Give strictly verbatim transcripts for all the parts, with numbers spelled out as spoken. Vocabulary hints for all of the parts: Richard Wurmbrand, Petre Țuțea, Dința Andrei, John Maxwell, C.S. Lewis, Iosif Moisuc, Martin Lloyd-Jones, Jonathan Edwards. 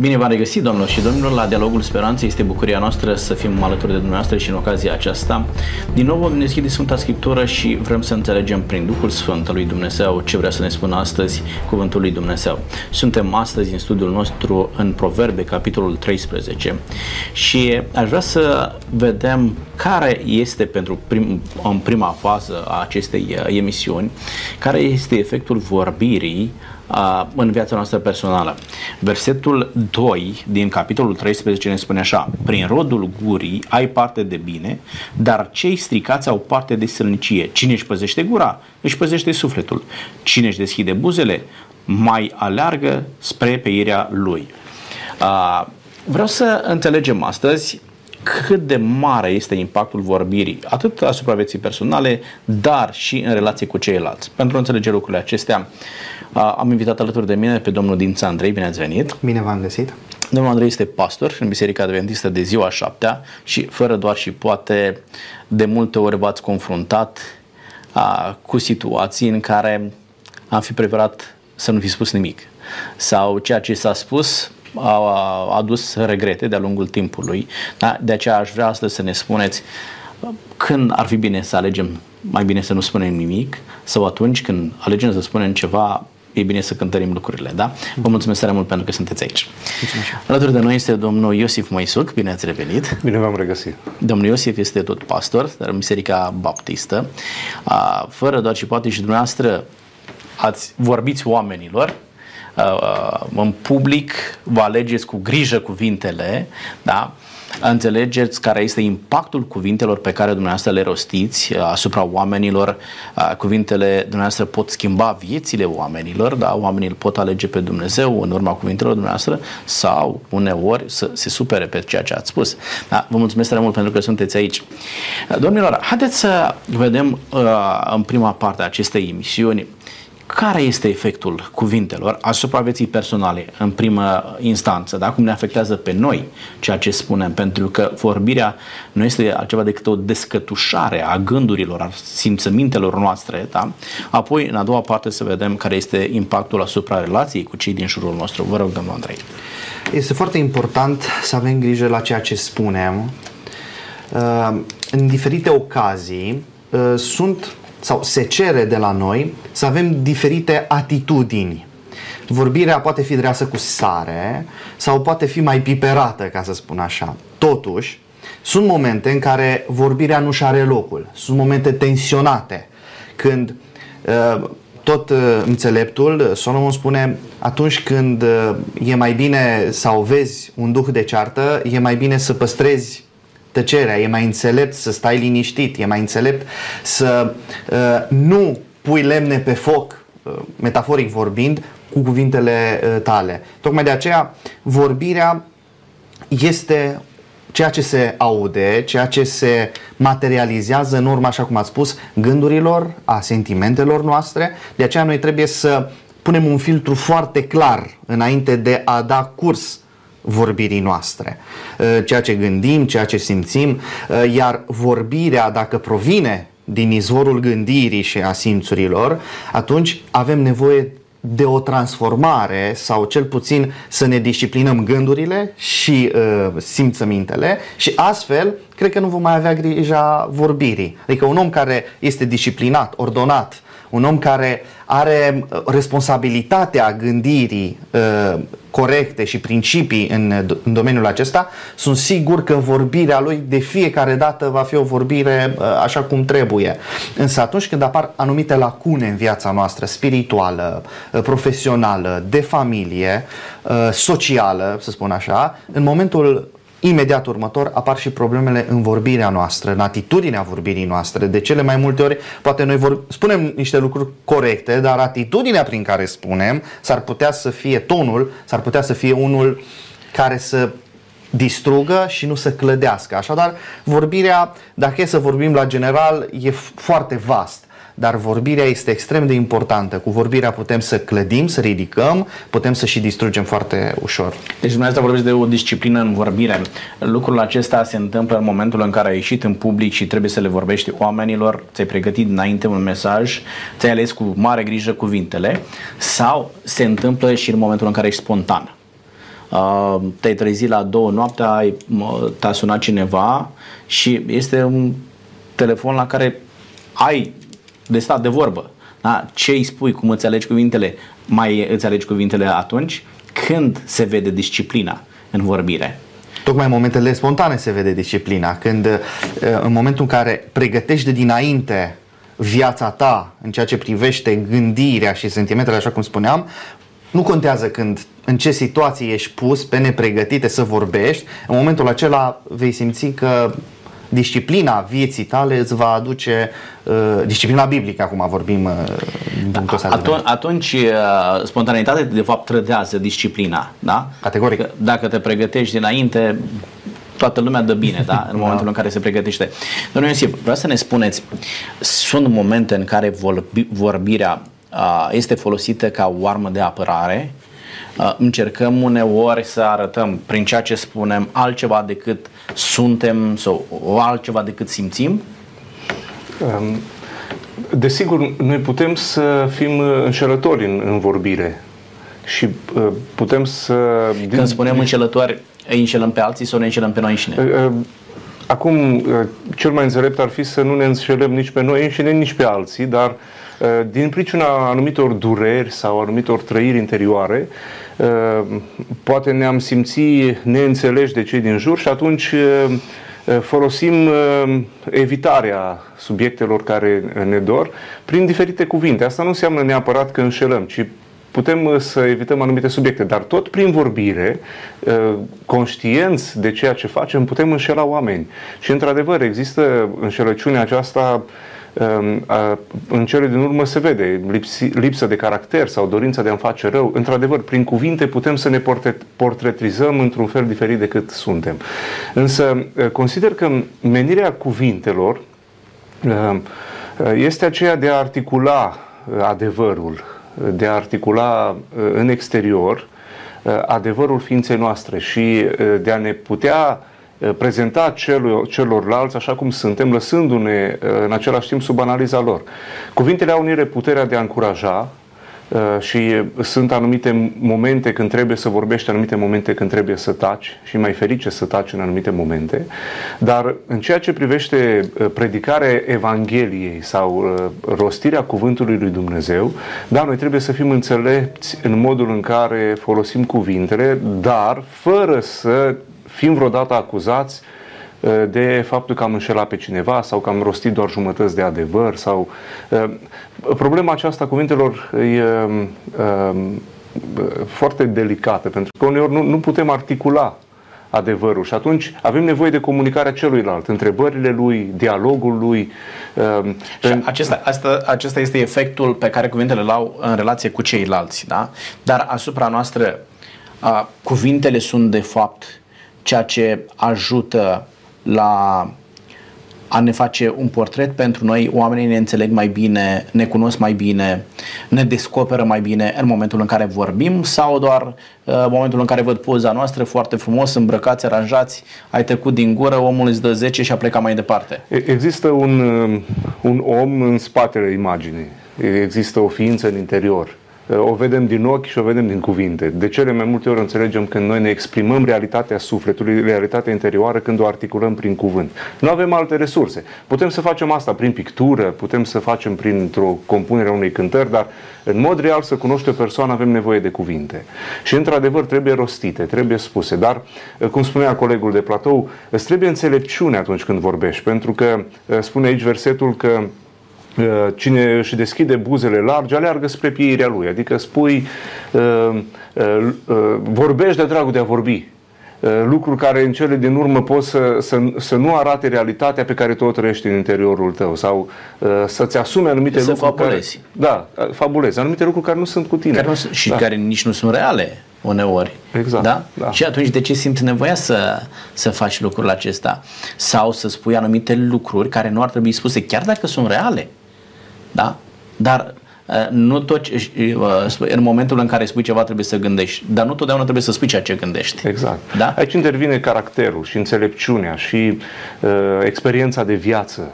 Bine v-am regăsit, doamnelor și domnilor, la Dialogul Speranței. Este bucuria noastră să fim alături de dumneavoastră și în ocazia aceasta. Din nou vom deschide Sfânta Scriptură și vrem să înțelegem prin Duhul Sfânt al lui Dumnezeu ce vrea să ne spună astăzi Cuvântul lui Dumnezeu. Suntem astăzi în studiul nostru în Proverbe, capitolul treisprezece, și aș vrea să vedem care este pentru prim, în prima fază a acestei emisiuni, care este efectul vorbirii în viața noastră personală. Versetul doi din capitolul treisprezece ne spune așa: prin rodul gurii ai parte de bine, dar cei stricați au parte de sălnicie. Cine își păzește gura, își păzește sufletul. Cine își deschide buzele, mai aleargă spre peirea lui. Vreau să înțelegem astăzi cât de mare este impactul vorbirii, atât asupra vieții personale, dar și în relație cu ceilalți. Pentru a înțelege lucrurile acestea, am invitat alături de mine pe domnul Dința Andrei. Bine ați venit! Bine v-am găsit! Domnul Andrei este pastor în Biserica Adventistă de Ziua a șaptea și, fără doar și poate, de multe ori v-ați confruntat a, cu situații în care am fi preferat să nu fi spus nimic, sau ceea ce s-a spus a adus regrete de-a lungul timpului. Da? De aceea aș vrea astăzi să ne spuneți când ar fi bine să alegem, mai bine să nu spunem nimic, sau atunci când alegem să spunem ceva, e bine să cântărim lucrurile. Da? Vă mulțumesc tare mult pentru că sunteți aici. Mulțumesc. Alături de noi este domnul Iosif Moisuc. Bine ați revenit! Bine v-am regăsit! Domnul Iosif este tot pastor în Biserica Baptistă. Fără doar și poate și dumneavoastră ați vorbiți oamenilor în public, vă alegeți cu grijă cuvintele, da? Înțelegeți care este impactul cuvintelor pe care dumneavoastră le rostiți asupra oamenilor. Cuvintele dumneavoastră pot schimba viețile oamenilor, da? Oamenii îl pot alege pe Dumnezeu în urma cuvintelor dumneavoastră, sau uneori să se supere pe ceea ce ați spus. Da? Vă mulțumesc tare mult pentru că sunteți aici. Domnilor, haideți să vedem în prima parte a acestei emisiuni care este efectul cuvintelor asupra vieții personale în primă instanță, da? Cum ne afectează pe noi ceea ce spunem, pentru că vorbirea nu este altceva decât o descătușare a gândurilor, a simțămintelor noastre, da? Apoi, în a doua parte, să vedem care este impactul asupra relației cu cei din jurul nostru. Vă rog, domnul Andrei. Este foarte important să avem grijă la ceea ce spunem. În diferite ocazii sunt sau se cere de la noi să avem diferite atitudini. Vorbirea poate fi dreasă cu sare sau poate fi mai piperată, ca să spun așa. Totuși, sunt momente în care vorbirea nu-și are locul. Sunt momente tensionate, când tot înțeleptul, Solomon, spune: atunci când e mai bine sau vezi un duh de ceartă, e mai bine să păstrezi tăcerea, e mai înțelept să stai liniștit, e mai înțelept să uh, nu pui lemne pe foc, uh, metaforic vorbind, cu cuvintele uh, tale. Tocmai de aceea vorbirea este ceea ce se aude, ceea ce se materializează în urma, așa cum ați spus, gândurilor, a sentimentelor noastre. De aceea noi trebuie să punem un filtru foarte clar înainte de a da curs vorbirii noastre, ceea ce gândim, ceea ce simțim. Iar vorbirea, dacă provine din izvorul gândirii și a simțurilor, atunci avem nevoie de o transformare, sau cel puțin să ne disciplinăm gândurile și uh, simțămintele, și astfel cred că nu vom mai avea grija vorbirii. Adică un om care este disciplinat, ordonat, un om care are responsabilitatea gândirii uh, corecte și principii în, în domeniul acesta, sunt sigur că vorbirea lui de fiecare dată va fi o vorbire uh, așa cum trebuie. Însă atunci când apar anumite lacune în viața noastră spirituală, uh, profesională, de familie, uh, socială, să spun așa, în momentul imediat următor apar și problemele în vorbirea noastră, în atitudinea vorbirii noastre. De cele mai multe ori, poate noi vor, spunem niște lucruri corecte, dar atitudinea prin care spunem s-ar putea să fie, tonul s-ar putea să fie unul care să distrugă și nu să clădească. Așadar, vorbirea, dacă e să vorbim la general, e foarte vast, dar vorbirea este extrem de importantă. Cu vorbirea putem să clădim, să ridicăm, putem să și distrugem foarte ușor. Deci dumneavoastră vorbește de o disciplină în vorbire. Lucrul acesta se întâmplă în momentul în care ai ieșit în public și trebuie să le vorbești oamenilor, ți-ai pregătit înainte un mesaj, ți-ai ales cu mare grijă cuvintele, sau se întâmplă și în momentul în care ești spontan? te-ai trezit la două noaptea, te-a sunat cineva și este un telefon la care ai de stat de vorbă. Da? Ce îi spui, cum îți alegi cuvintele? Mai îți alegi cuvintele atunci când se vede disciplina în vorbire. Tocmai în momentele spontane se vede disciplina, când în momentul în care pregătești de dinainte viața ta în ceea ce privește gândirea și sentimentele, așa cum spuneam, nu contează când, în ce situație ești pus pe nepregătite să vorbești, în momentul acela vei simți că disciplina vieții tale îți va aduce uh, disciplina biblică, acum vorbim uh, da, atunci, atunci uh, spontaneitatea de fapt trădează disciplina, da? Categoric. Dacă, dacă te pregătești dinainte, toată lumea dă bine, da? În momentul da. în care se pregătește. Domnule Iosif, vreau să ne spuneți, sunt momente în care vorbi, vorbirea uh, este folosită ca o armă de apărare. Uh, încercăm uneori să arătăm prin ceea ce spunem altceva decât suntem sau altceva decât simțim? Um, desigur, noi putem să fim înșelători în, în vorbire și uh, putem să... Când spunem înșelători, îi înșelăm pe alții sau ne înșelăm pe noi înșine? Uh, uh, acum, uh, cel mai înțelept ar fi să nu ne înșelăm nici pe noi înșine, nici pe alții, dar din pricina anumitor dureri sau anumitor trăiri interioare, poate ne-am simțit neînțeleși de cei din jur și atunci folosim evitarea subiectelor care ne dor prin diferite cuvinte. Asta nu înseamnă neapărat că înșelăm, ci putem să evităm anumite subiecte, dar tot prin vorbire, conștienți de ceea ce facem, putem înșela oameni. Și într-adevăr există înșelăciunea aceasta. În cele din urmă se vede lipsa de caracter sau dorința de a-mi face rău. Într-adevăr, prin cuvinte putem să ne portretizăm într-un fel diferit decât suntem. Însă consider că menirea cuvintelor este aceea de a articula adevărul, de a articula în exterior adevărul ființei noastre și de a ne putea prezenta celor, celorlalți așa cum suntem, lăsându-ne în același timp sub analiza lor. Cuvintele au unire puterea de a încuraja și sunt anumite momente când trebuie să vorbești, anumite momente când trebuie să taci și mai ferice să taci în anumite momente, dar în ceea ce privește predicarea Evangheliei sau rostirea cuvântului lui Dumnezeu, da, noi trebuie să fim înțelepți în modul în care folosim cuvintele, dar fără să fim vreodată acuzați de faptul că am înșelat pe cineva sau că am rostit doar jumătăți de adevăr. Sau problema aceasta cuvintelor e foarte delicată, pentru că uneori nu, nu putem articula adevărul și atunci avem nevoie de comunicarea celuilalt, întrebările lui, dialogul lui. Și acesta, asta, acesta este efectul pe care cuvintele l-au în relație cu ceilalți, da? Dar asupra noastră cuvintele sunt de fapt ceea ce ajută la a ne face un portret pentru noi. Oamenii ne înțeleg mai bine, ne cunosc mai bine, ne descoperă mai bine în momentul în care vorbim sau doar în uh, momentul în care văd poza noastră foarte frumos, îmbrăcați, aranjați, ai tăcut din gură, omul îți dă zece și a plecat mai departe. Există un, un om în spatele imaginii, există o ființă în interior. O vedem din ochi și o vedem din cuvinte. De cele mai multe ori înțelegem când noi ne exprimăm realitatea sufletului, realitatea interioară, când o articulăm prin cuvânt. Nu avem alte resurse. Putem să facem asta prin pictură, putem să facem printr-o compunere a unei cântări, dar în mod real să cunoști o persoană avem nevoie de cuvinte. Și într-adevăr trebuie rostite, trebuie spuse. Dar, cum spunea colegul de platou, îți trebuie înțelepciune atunci când vorbești. Pentru că spune aici versetul că cine își deschide buzele largi aleargă spre pieirea lui, adică spui uh, uh, uh, vorbești de dragul de a vorbi, uh, lucruri care în cele din urmă pot să, să, să nu arate realitatea pe care tu o trăiești în interiorul tău sau uh, să-ți asumi anumite să lucruri fabulezi. Care, da, fabulezi, anumite lucruri care nu sunt cu tine care nu, și da. care nici nu sunt reale uneori. Exact, da? Da. Și atunci de ce simți nevoia să, să faci lucrul acesta sau să spui anumite lucruri care nu ar trebui spuse chiar dacă sunt reale? Da? Dar nu tot, în momentul în care spui ceva trebuie să gândești, dar nu totdeauna trebuie să spui ceea ce gândești. Exact. Da? Aici intervine caracterul și înțelepciunea și uh, experiența de viață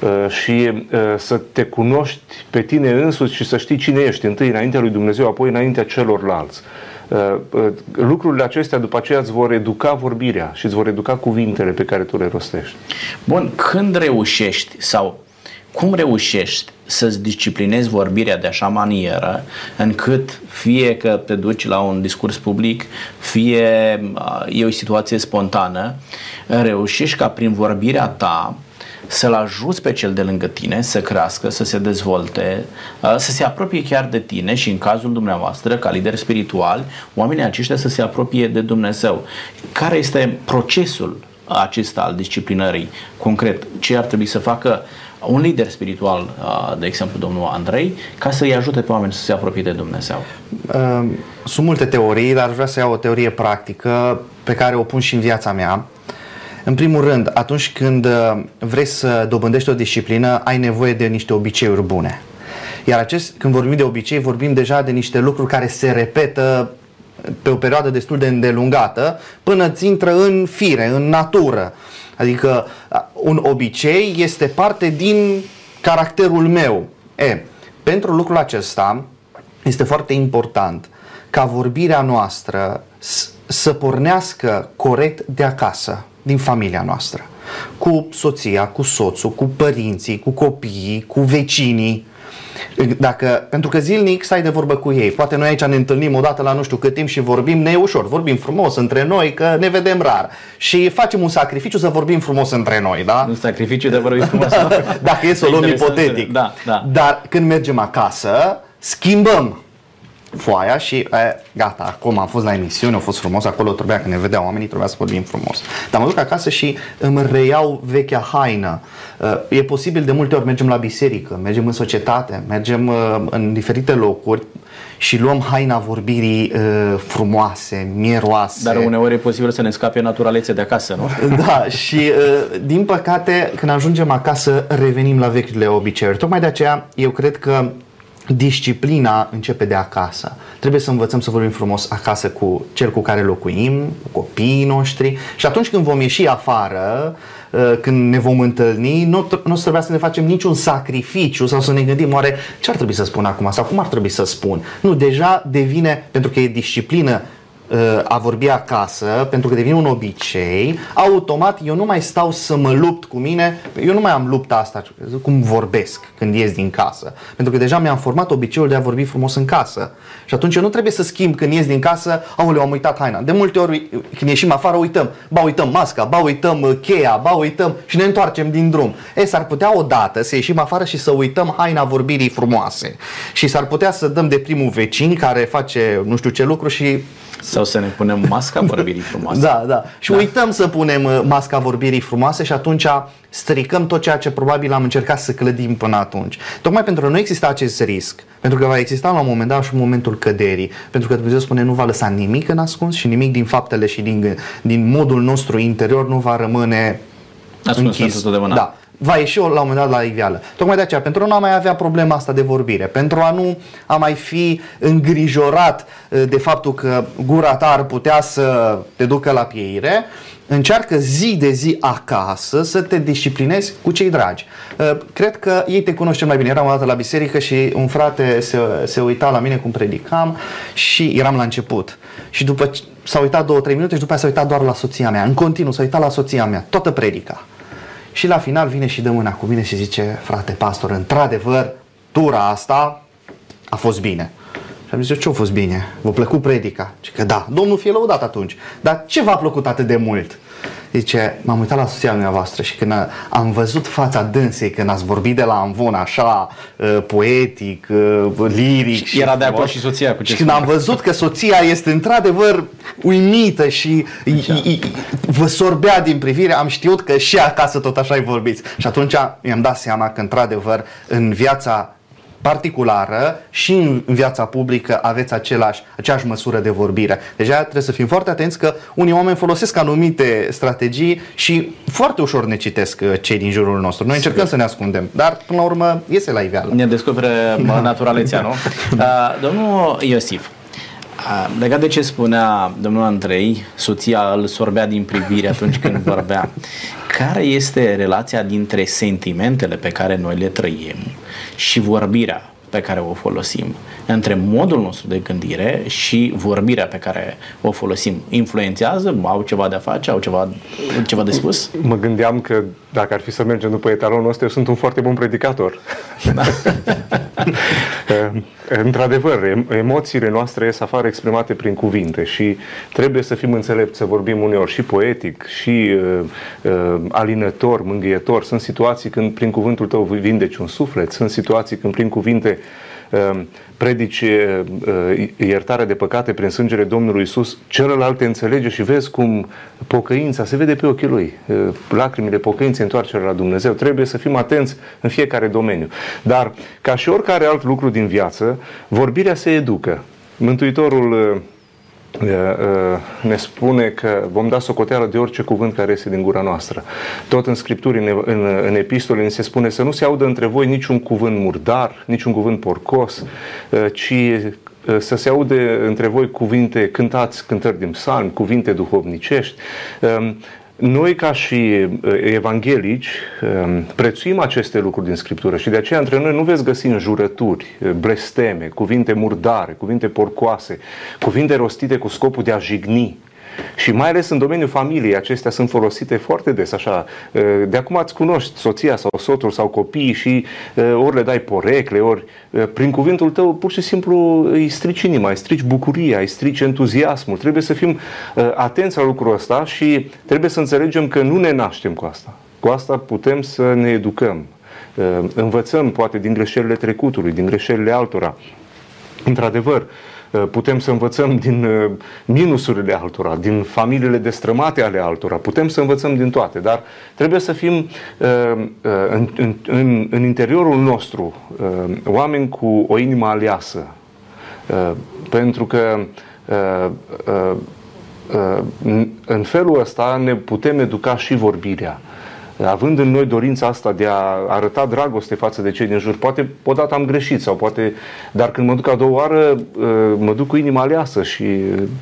uh, și uh, să te cunoști pe tine însuți și să știi cine ești întâi înaintea lui Dumnezeu, apoi înaintea celorlalți. Lucrurile acestea după aceea îți vor educa vorbirea și îți vor educa cuvintele pe care tu le rostești. Bun, când reușești sau cum reușești să-ți disciplinezi vorbirea de așa manieră încât fie că te duci la un discurs public, fie e o situație spontană, reușești ca prin vorbirea ta să-l ajuți pe cel de lângă tine să crească, să se dezvolte, să se apropie chiar de tine și în cazul dumneavoastră, ca lider spiritual, oamenii aceștia să se apropie de Dumnezeu. Care este procesul acesta al disciplinării? Concret, ce ar trebui să facă un lider spiritual, de exemplu domnul Andrei, ca să-i ajute pe oameni să se apropie de Dumnezeu? Sunt multe teorii, dar vreau să iau o teorie practică pe care o pun și în viața mea. În primul rând, atunci când vrei să dobândești o disciplină, ai nevoie de niște obiceiuri bune. Iar acest, când vorbim de obicei, vorbim deja de niște lucruri care se repetă pe o perioadă destul de îndelungată, până îți intră în fire, în natură. Adică un obicei este parte din caracterul meu. E, pentru lucrul acesta este foarte important ca vorbirea noastră să pornească corect de acasă, din familia noastră, cu soția, cu soțul, cu părinții, cu copiii, cu vecinii. Dacă, pentru că zilnic stai de vorbă cu ei. Poate noi aici ne întâlnim odată la nu știu cât timp și vorbim, ne e ușor, vorbim frumos între noi, că ne vedem rar. Și facem un sacrificiu să vorbim frumos între noi, da? Un sacrificiu de vorbim frumos. Da, dacă e să o luăm ipotetic. Da, da. Dar când mergem acasă, schimbăm foaia și e, gata, acum am fost la emisiune, a fost frumos, acolo trebuia, că ne vedeau oamenii, trebuia să vorbim frumos. Dar mă duc acasă și îmi reiau vechea haină. E posibil de multe ori mergem la biserică, mergem în societate, mergem în diferite locuri și luăm haina vorbirii frumoase, mieroase. Dar uneori e posibil să ne scape naturalețe de acasă, nu? Da, și din păcate când ajungem acasă revenim la vechile obiceiuri. Tocmai de aceea eu cred că disciplina începe de acasă. Trebuie să învățăm să vorbim frumos acasă cu cel cu care locuim, cu copiii noștri, și atunci când vom ieși afară, când ne vom întâlni, nu, nu trebuie să ne facem niciun sacrificiu sau să ne gândim oare ce ar trebui să spun acum sau cum ar trebui să spun. Nu, deja devine, pentru că e disciplină a vorbi acasă, pentru că devine un obicei, automat eu nu mai stau să mă lupt cu mine, eu nu mai am lupta asta, cum vorbesc când ies din casă, pentru că deja mi-am format obiceiul de a vorbi frumos în casă și atunci eu nu trebuie să schimb când ies din casă, aoleu, am uitat haina. De multe ori când ieșim afară uităm, ba uităm masca, ba uităm cheia, ba uităm și ne întoarcem din drum. E, s-ar putea odată să ieșim afară și să uităm haina vorbirii frumoase și s-ar putea să dăm de primul vecin care face nu știu ce lucru și sau să ne punem masca vorbirii frumoase. Da, da. Și da. Uităm să punem masca vorbirii frumoase și atunci stricăm tot ceea ce probabil am încercat să clădim până atunci. Tocmai pentru că nu există acest risc, pentru că va exista la un moment dat și un momentul căderii, pentru că Dumnezeu spune nu va lăsa nimic în ascuns și nimic din faptele și din, din modul nostru interior nu va rămâne ascuns închis. Da. Va ieși la un moment dat la iveală. Tocmai de aceea, pentru a nu mai avea problema asta de vorbire, pentru a nu a mai fi îngrijorat de faptul că gura ta ar putea să te ducă la pieire, încearcă zi de zi acasă să te disciplinezi cu cei dragi. Cred că ei te cunosc cel mai bine. Eram o dată la biserică și un frate se, se uita la mine cum predicam și eram la început. Și după s-a uitat două, trei minute și după aceea s-a uitat doar la soția mea. În continuu s-a uitat la soția mea, toată predica. Și la final vine și dă mâna cu mine și zice, frate pastor, într-adevăr, tura asta a fost bine. Și am zis, ce a fost bine? V-a plăcut predica? Zice că da, Domnul fie lăudat atunci. Dar ce v-a plăcut atât de mult? Zice, m-am uitat la soția dumneavoastră și când am văzut fața dânsei, când ați vorbit de la amvon așa, poetic, liric. Și era de acolo și soția cu ce și când am văzut că soția este într-adevăr uimită și vă sorbea din privire, am știut că și acasă tot așa-i vorbiți. Și atunci mi-am dat seama că într-adevăr în viața particulară și în viața publică aveți același, aceeași măsură de vorbire. Deja trebuie să fim foarte atenți că unii oameni folosesc anumite strategii și foarte ușor ne citesc cei din jurul nostru. Noi încercăm să ne ascundem, dar până la urmă iese la iveală. Ne descoperă naturalețea, nu? Domnul Iosif, legat de ce spunea domnul Andrei, soția îl sorbea din privire atunci când vorbea. Care este relația dintre sentimentele pe care noi le trăim și vorbirea pe care o folosim, între modul nostru de gândire și vorbirea pe care o folosim, influențează? Au ceva de a face? Au ceva, ceva de spus? Mă gândeam că dacă ar fi să mergem după etalonul ăsta, eu sunt un foarte bun predicator. Da. Într-adevăr, emoțiile noastre ies afară exprimate prin cuvinte și trebuie să fim înțelepți, să vorbim uneori și poetic, și uh, alinător, mângâietor. Sunt situații când prin cuvântul tău vindeci un suflet, sunt situații când prin cuvinte uh, predici uh, iertarea de păcate prin sângele Domnului Iisus, celălalt te înțelege și vezi cum pocăința se vede pe ochii lui. Uh, lacrimile pocăinței, întoarcerea la Dumnezeu. Trebuie să fim atenți în fiecare domeniu. Dar, ca și oricare alt lucru din viață, vorbirea se educă. Mântuitorul uh, ne spune că vom da socoteală de orice cuvânt care iese din gura noastră. Tot în Scripturi, în, în, în epistole, ni se spune să nu se audă între voi niciun cuvânt murdar, niciun cuvânt porcos, ci să se aude între voi cuvinte, cântați cântări din psalmi, cuvinte duhovnicești. Noi, ca și evanghelici, prețuim aceste lucruri din Scriptură și de aceea între noi nu veți găsi înjurături, blesteme, cuvinte murdare, cuvinte porcoase, cuvinte rostite cu scopul de a jigni. Și mai ales în domeniul familiei, acestea sunt folosite foarte des, așa. De acum îți cunoști soția sau soțul sau copiii și ori le dai porecle, ori prin cuvântul tău pur și simplu îi strici inima, îi strici bucuria, îi strici entuziasmul. Trebuie să fim atenți la lucrul ăsta și trebuie să înțelegem că nu ne naștem cu asta. Cu asta putem să ne educăm. Învățăm poate din greșelile trecutului, din greșelile altora. Într-adevăr, putem să învățăm din minusurile altora, din familiile destrămate ale altora, putem să învățăm din toate, dar trebuie să fim în, în, în interiorul nostru oameni cu o inimă aleasă, pentru că în felul ăsta ne putem educa și vorbirea. Având în noi dorința asta de a arăta dragoste față de cei din jur, poate odată am greșit sau poate, dar când mă duc a doua oară, mă duc cu inima aleasă și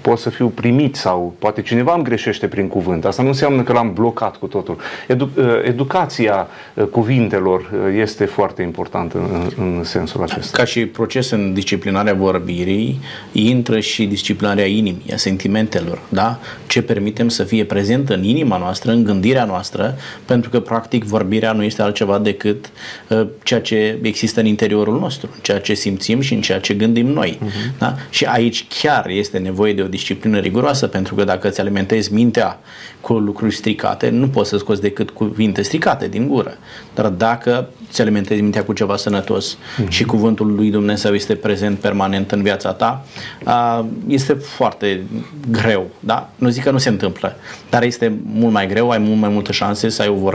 pot să fiu primit sau poate cineva îmi greșește prin cuvânt. Asta nu înseamnă că l-am blocat cu totul. Edu- educația cuvintelor este foarte importantă în, în sensul acesta. Ca și proces în disciplinarea vorbirii, intră și disciplinarea inimii, a sentimentelor, da? Ce permitem să fie prezent în inima noastră, în gândirea noastră, pentru Pentru că, practic, vorbirea nu este altceva decât uh, ceea ce există în interiorul nostru, ceea ce simțim și în ceea ce gândim noi. Uh-huh. Da? Și aici chiar este nevoie de o disciplină riguroasă, pentru că dacă îți alimentezi mintea cu lucruri stricate, nu poți să scoți decât cuvinte stricate din gură. Dar dacă îți alimentezi mintea cu ceva sănătos uh-huh. și cuvântul lui Dumnezeu este prezent permanent în viața ta, uh, este foarte greu. Da? Nu zic că nu se întâmplă, dar este mult mai greu, ai mult mai multe șanse să ai o vorbire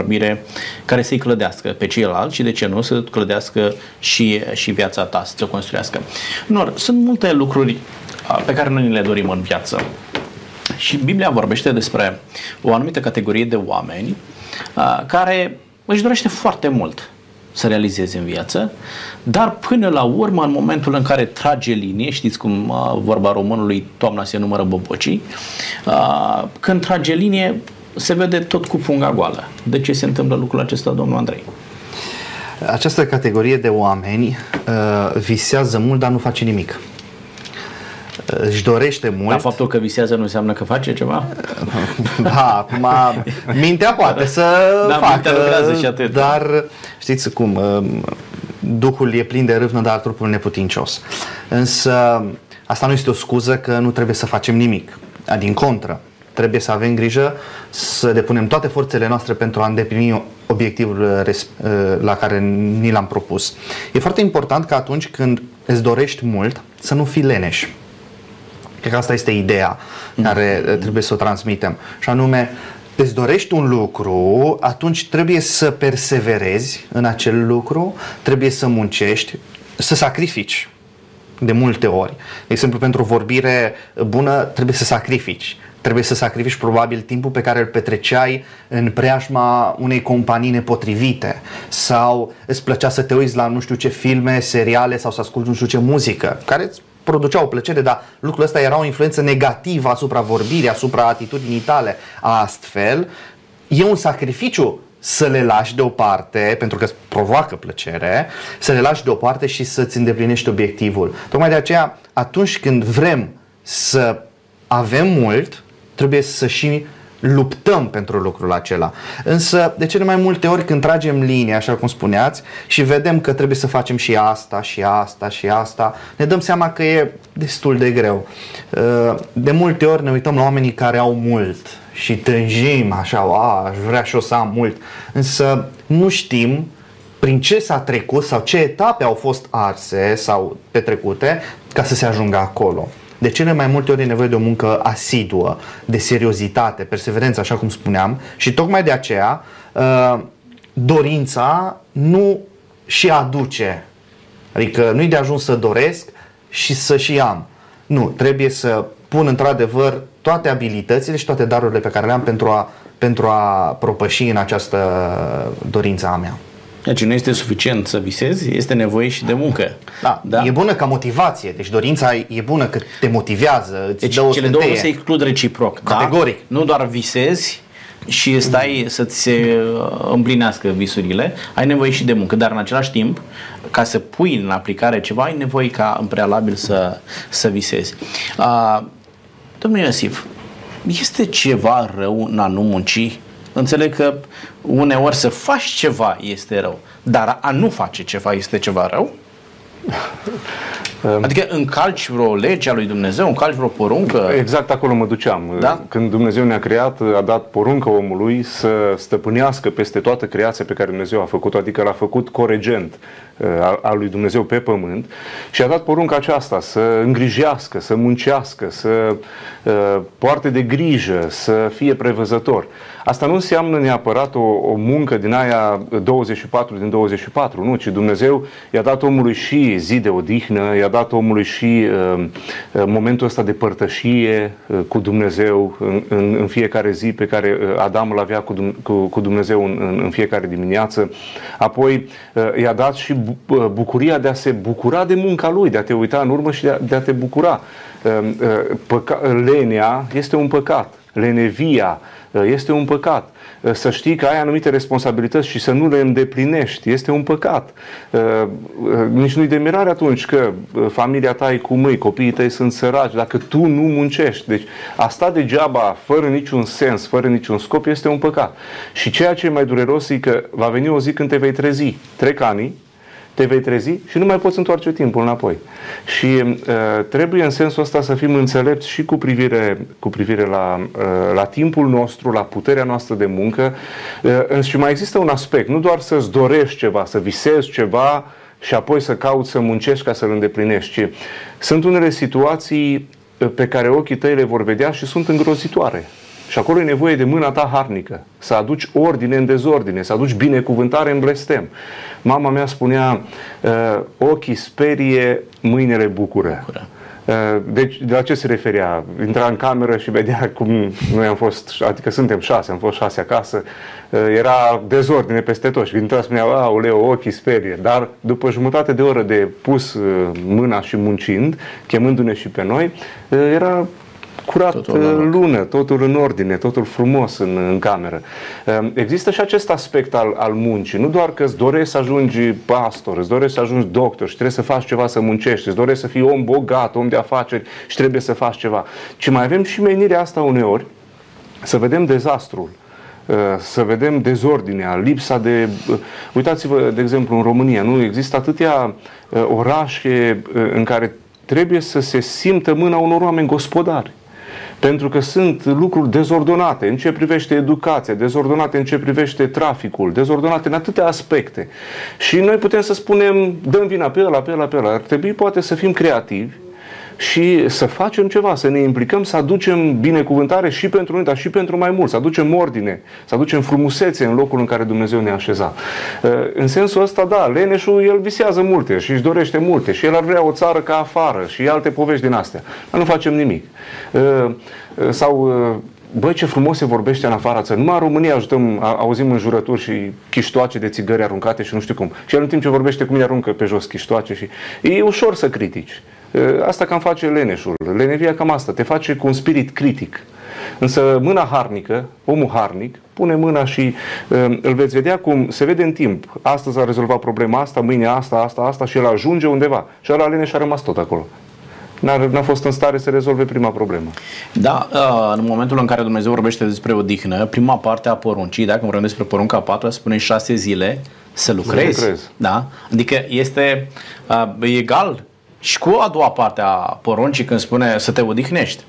care să-i clădească pe ceilalți și, de ce nu, să clădească și, și viața ta, să o construiască. Nor, sunt multe lucruri pe care noi le dorim în viață și Biblia vorbește despre o anumită categorie de oameni care își dorește foarte mult să realizeze în viață, dar până la urmă, în momentul în care trage linie, știți cum vorba românului, toamna se numără bobocii, când trage linie, se vede tot cu punga goală. De ce se întâmplă lucrul acesta, domnul Andrei? Această categorie de oameni uh, visează mult, dar nu face nimic. Uh, își dorește mult. Dar faptul că visează nu înseamnă că face ceva? Da, acum mintea poate să da, facă, și atât. Dar știți cum, uh, duhul e plin de râvnă, dar trupul neputincios. Însă asta nu este o scuză că nu trebuie să facem nimic. Din contră, trebuie să avem grijă să depunem toate forțele noastre pentru a îndeplini obiectivul la care ni l-am propus. E foarte important că atunci când îți dorești mult, să nu fii leneș. Cred că asta este ideea care trebuie să o transmitem. Și anume, îți dorești un lucru, atunci trebuie să perseverezi în acel lucru, trebuie să muncești, să sacrifici. De multe ori. De exemplu, pentru o vorbire bună trebuie să sacrifici. Trebuie să sacrifici probabil timpul pe care îl petreceai în preajma unei companii nepotrivite sau îți plăcea să te uiți la nu știu ce filme, seriale sau să asculti nu știu ce muzică, care îți producea o plăcere, dar lucrul ăsta era o influență negativă asupra vorbirii, asupra atitudinii tale. Astfel, e un sacrificiu să le lași deoparte, pentru că îți provoacă plăcere, să le lași deoparte și să-ți îndeplinești obiectivul. Tocmai de aceea, atunci când vrem să avem mult, trebuie să și luptăm pentru lucrul acela. Însă, de cele mai multe ori, când tragem linie, așa cum spuneați, și vedem că trebuie să facem și asta, și asta, și asta, ne dăm seama că e destul de greu. De multe ori ne uităm la oamenii care au mult și tânjim așa, a, aș vrea și o să am mult, însă nu știm prin ce s-a trecut sau ce etape au fost arse sau petrecute ca să se ajungă acolo. De cele mai multe ori e nevoie de o muncă asiduă, de seriozitate, perseverență, așa cum spuneam, și tocmai de aceea dorința nu și aduce, adică nu-i de ajuns să doresc și să și am. Nu, trebuie să pun într-adevăr toate abilitățile și toate darurile pe care le-am pentru a, pentru a propăși în această dorință a mea. Deci nu este suficient să visezi, este nevoie și de muncă. Da, da. E bună ca motivație, deci dorința e bună că te motivează, îți deci dă o cele stânteie. Două se exclud reciproc. Categoric. Da? Nu doar visezi și stai să-ți se împlinească visurile, ai nevoie și de muncă, dar în același timp, ca să pui în aplicare ceva, ai nevoie ca în prealabil să, să visezi. Uh, Domnule Iosif, este ceva rău în a nu munci? Înțeleg că uneori să faci ceva este rău, dar a nu face ceva este ceva rău? Adică încalci vreo lege a lui Dumnezeu, încalci vreo poruncă? Exact acolo mă duceam. Da? Când Dumnezeu ne-a creat, a dat poruncă omului să stăpânească peste toată creația pe care Dumnezeu a făcut-o, adică l-a făcut coregent al lui Dumnezeu pe pământ și a dat porunca aceasta să îngrijească, să muncească, să poarte de grijă, să fie prevăzător. Asta nu înseamnă neapărat o, o muncă din aia douăzeci și patru din douăzeci și patru, nu, ci Dumnezeu i-a dat omului și zi de odihnă, i-a dat omului și uh, momentul ăsta de părtășie uh, cu Dumnezeu în, în, în fiecare zi pe care Adam îl avea cu, cu, cu Dumnezeu în, în fiecare dimineață. Apoi uh, i-a dat și bucuria de a se bucura de munca lui, de a te uita în urmă și de a, de a te bucura. Uh, uh, păca, lenea este un păcat. Lenevia este un păcat. Să știi că ai anumite responsabilități și să nu le îndeplinești este un păcat. Nici nu-i de mirare atunci că familia ta e cu mâini, copiii tăi sunt săraci, dacă tu nu muncești. Deci a sta degeaba, fără niciun sens, fără niciun scop, este un păcat. Și ceea ce e mai dureros e că va veni o zi când te vei trezi. Trec ani, te vei trezi și nu mai poți întoarce timpul înapoi. Și uh, trebuie în sensul ăsta să fim înțelepți și cu privire, cu privire la, uh, la timpul nostru, la puterea noastră de muncă. Uh, și mai există un aspect, nu doar să-ți dorești ceva, să visezi ceva și apoi să cauți să muncești ca să-l îndeplinești, ci sunt unele situații pe care ochii tăi le vor vedea și sunt îngrozitoare. Și acolo e nevoie de mâna ta harnică, să aduci ordine în dezordine, să aduci binecuvântare în blestem. Mama mea spunea, ochii sperie, mâinile bucură. Deci, de la ce se referea? Intra în cameră și vedea cum noi am fost, adică suntem șase, am fost șase acasă, era dezordine peste tot și când intra spunea, aoleu, ochii sperie, dar după jumătate de oră de pus mâna și muncind, chemându-ne și pe noi, era curat, totul lună, totul în ordine, totul frumos în, în cameră. Există și acest aspect al, al muncii. Nu doar că îți dorești să ajungi pastor, îți dorești să ajungi doctor și trebuie să faci ceva să muncești, îți dorești să fii om bogat, om de afaceri și trebuie să faci ceva. Ci mai avem și menirea asta uneori, să vedem dezastrul, să vedem dezordinea, lipsa de... Uitați-vă, de exemplu, în România, nu există atâtea orașe în care trebuie să se simtă mâna unor oameni gospodari. Pentru că sunt lucruri dezordonate în ce privește educația, dezordonate în ce privește traficul, dezordonate în atâtea aspecte. Și noi putem să spunem, dăm vina pe ăla, pe ăla, pe ăla. Ar trebui poate să fim creativi și să facem ceva, să ne implicăm, să aducem binecuvântare și pentru noi, dar și pentru mai mult, să aducem ordine, să aducem frumusețe în locul în care Dumnezeu ne-a așezat. În sensul ăsta, da, leneșul, el visează multe și își dorește multe și el ar vrea o țară ca afară și alte povești din astea. Dar nu facem nimic. Sau... Băi, ce frumos se vorbește în afara țării. Numai în România ajutăm, auzim înjurături și chiștoace de țigări aruncate și nu știu cum. Și el în timp ce vorbește cu mine aruncă pe jos chiștoace și... E ușor să critici. Asta cam face leneșul. Lenevia cam asta. Te face cu un spirit critic. Însă mâna harnică, omul harnic, pune mâna și îl veți vedea cum se vede în timp. Astăzi a rezolvat problema asta, mâine asta, asta, asta și el ajunge undeva. Și ala Alene și-a rămas tot acolo. N-a fost în stare să rezolve prima problemă. Da, în momentul în care Dumnezeu vorbește despre odihnă, prima parte a poruncii, dacă vorbim despre porunca a patra, spune șase zile să lucrezi. Să lucrezi. Da? Adică este egal și cu a doua parte a poruncii când spune să te odihnești.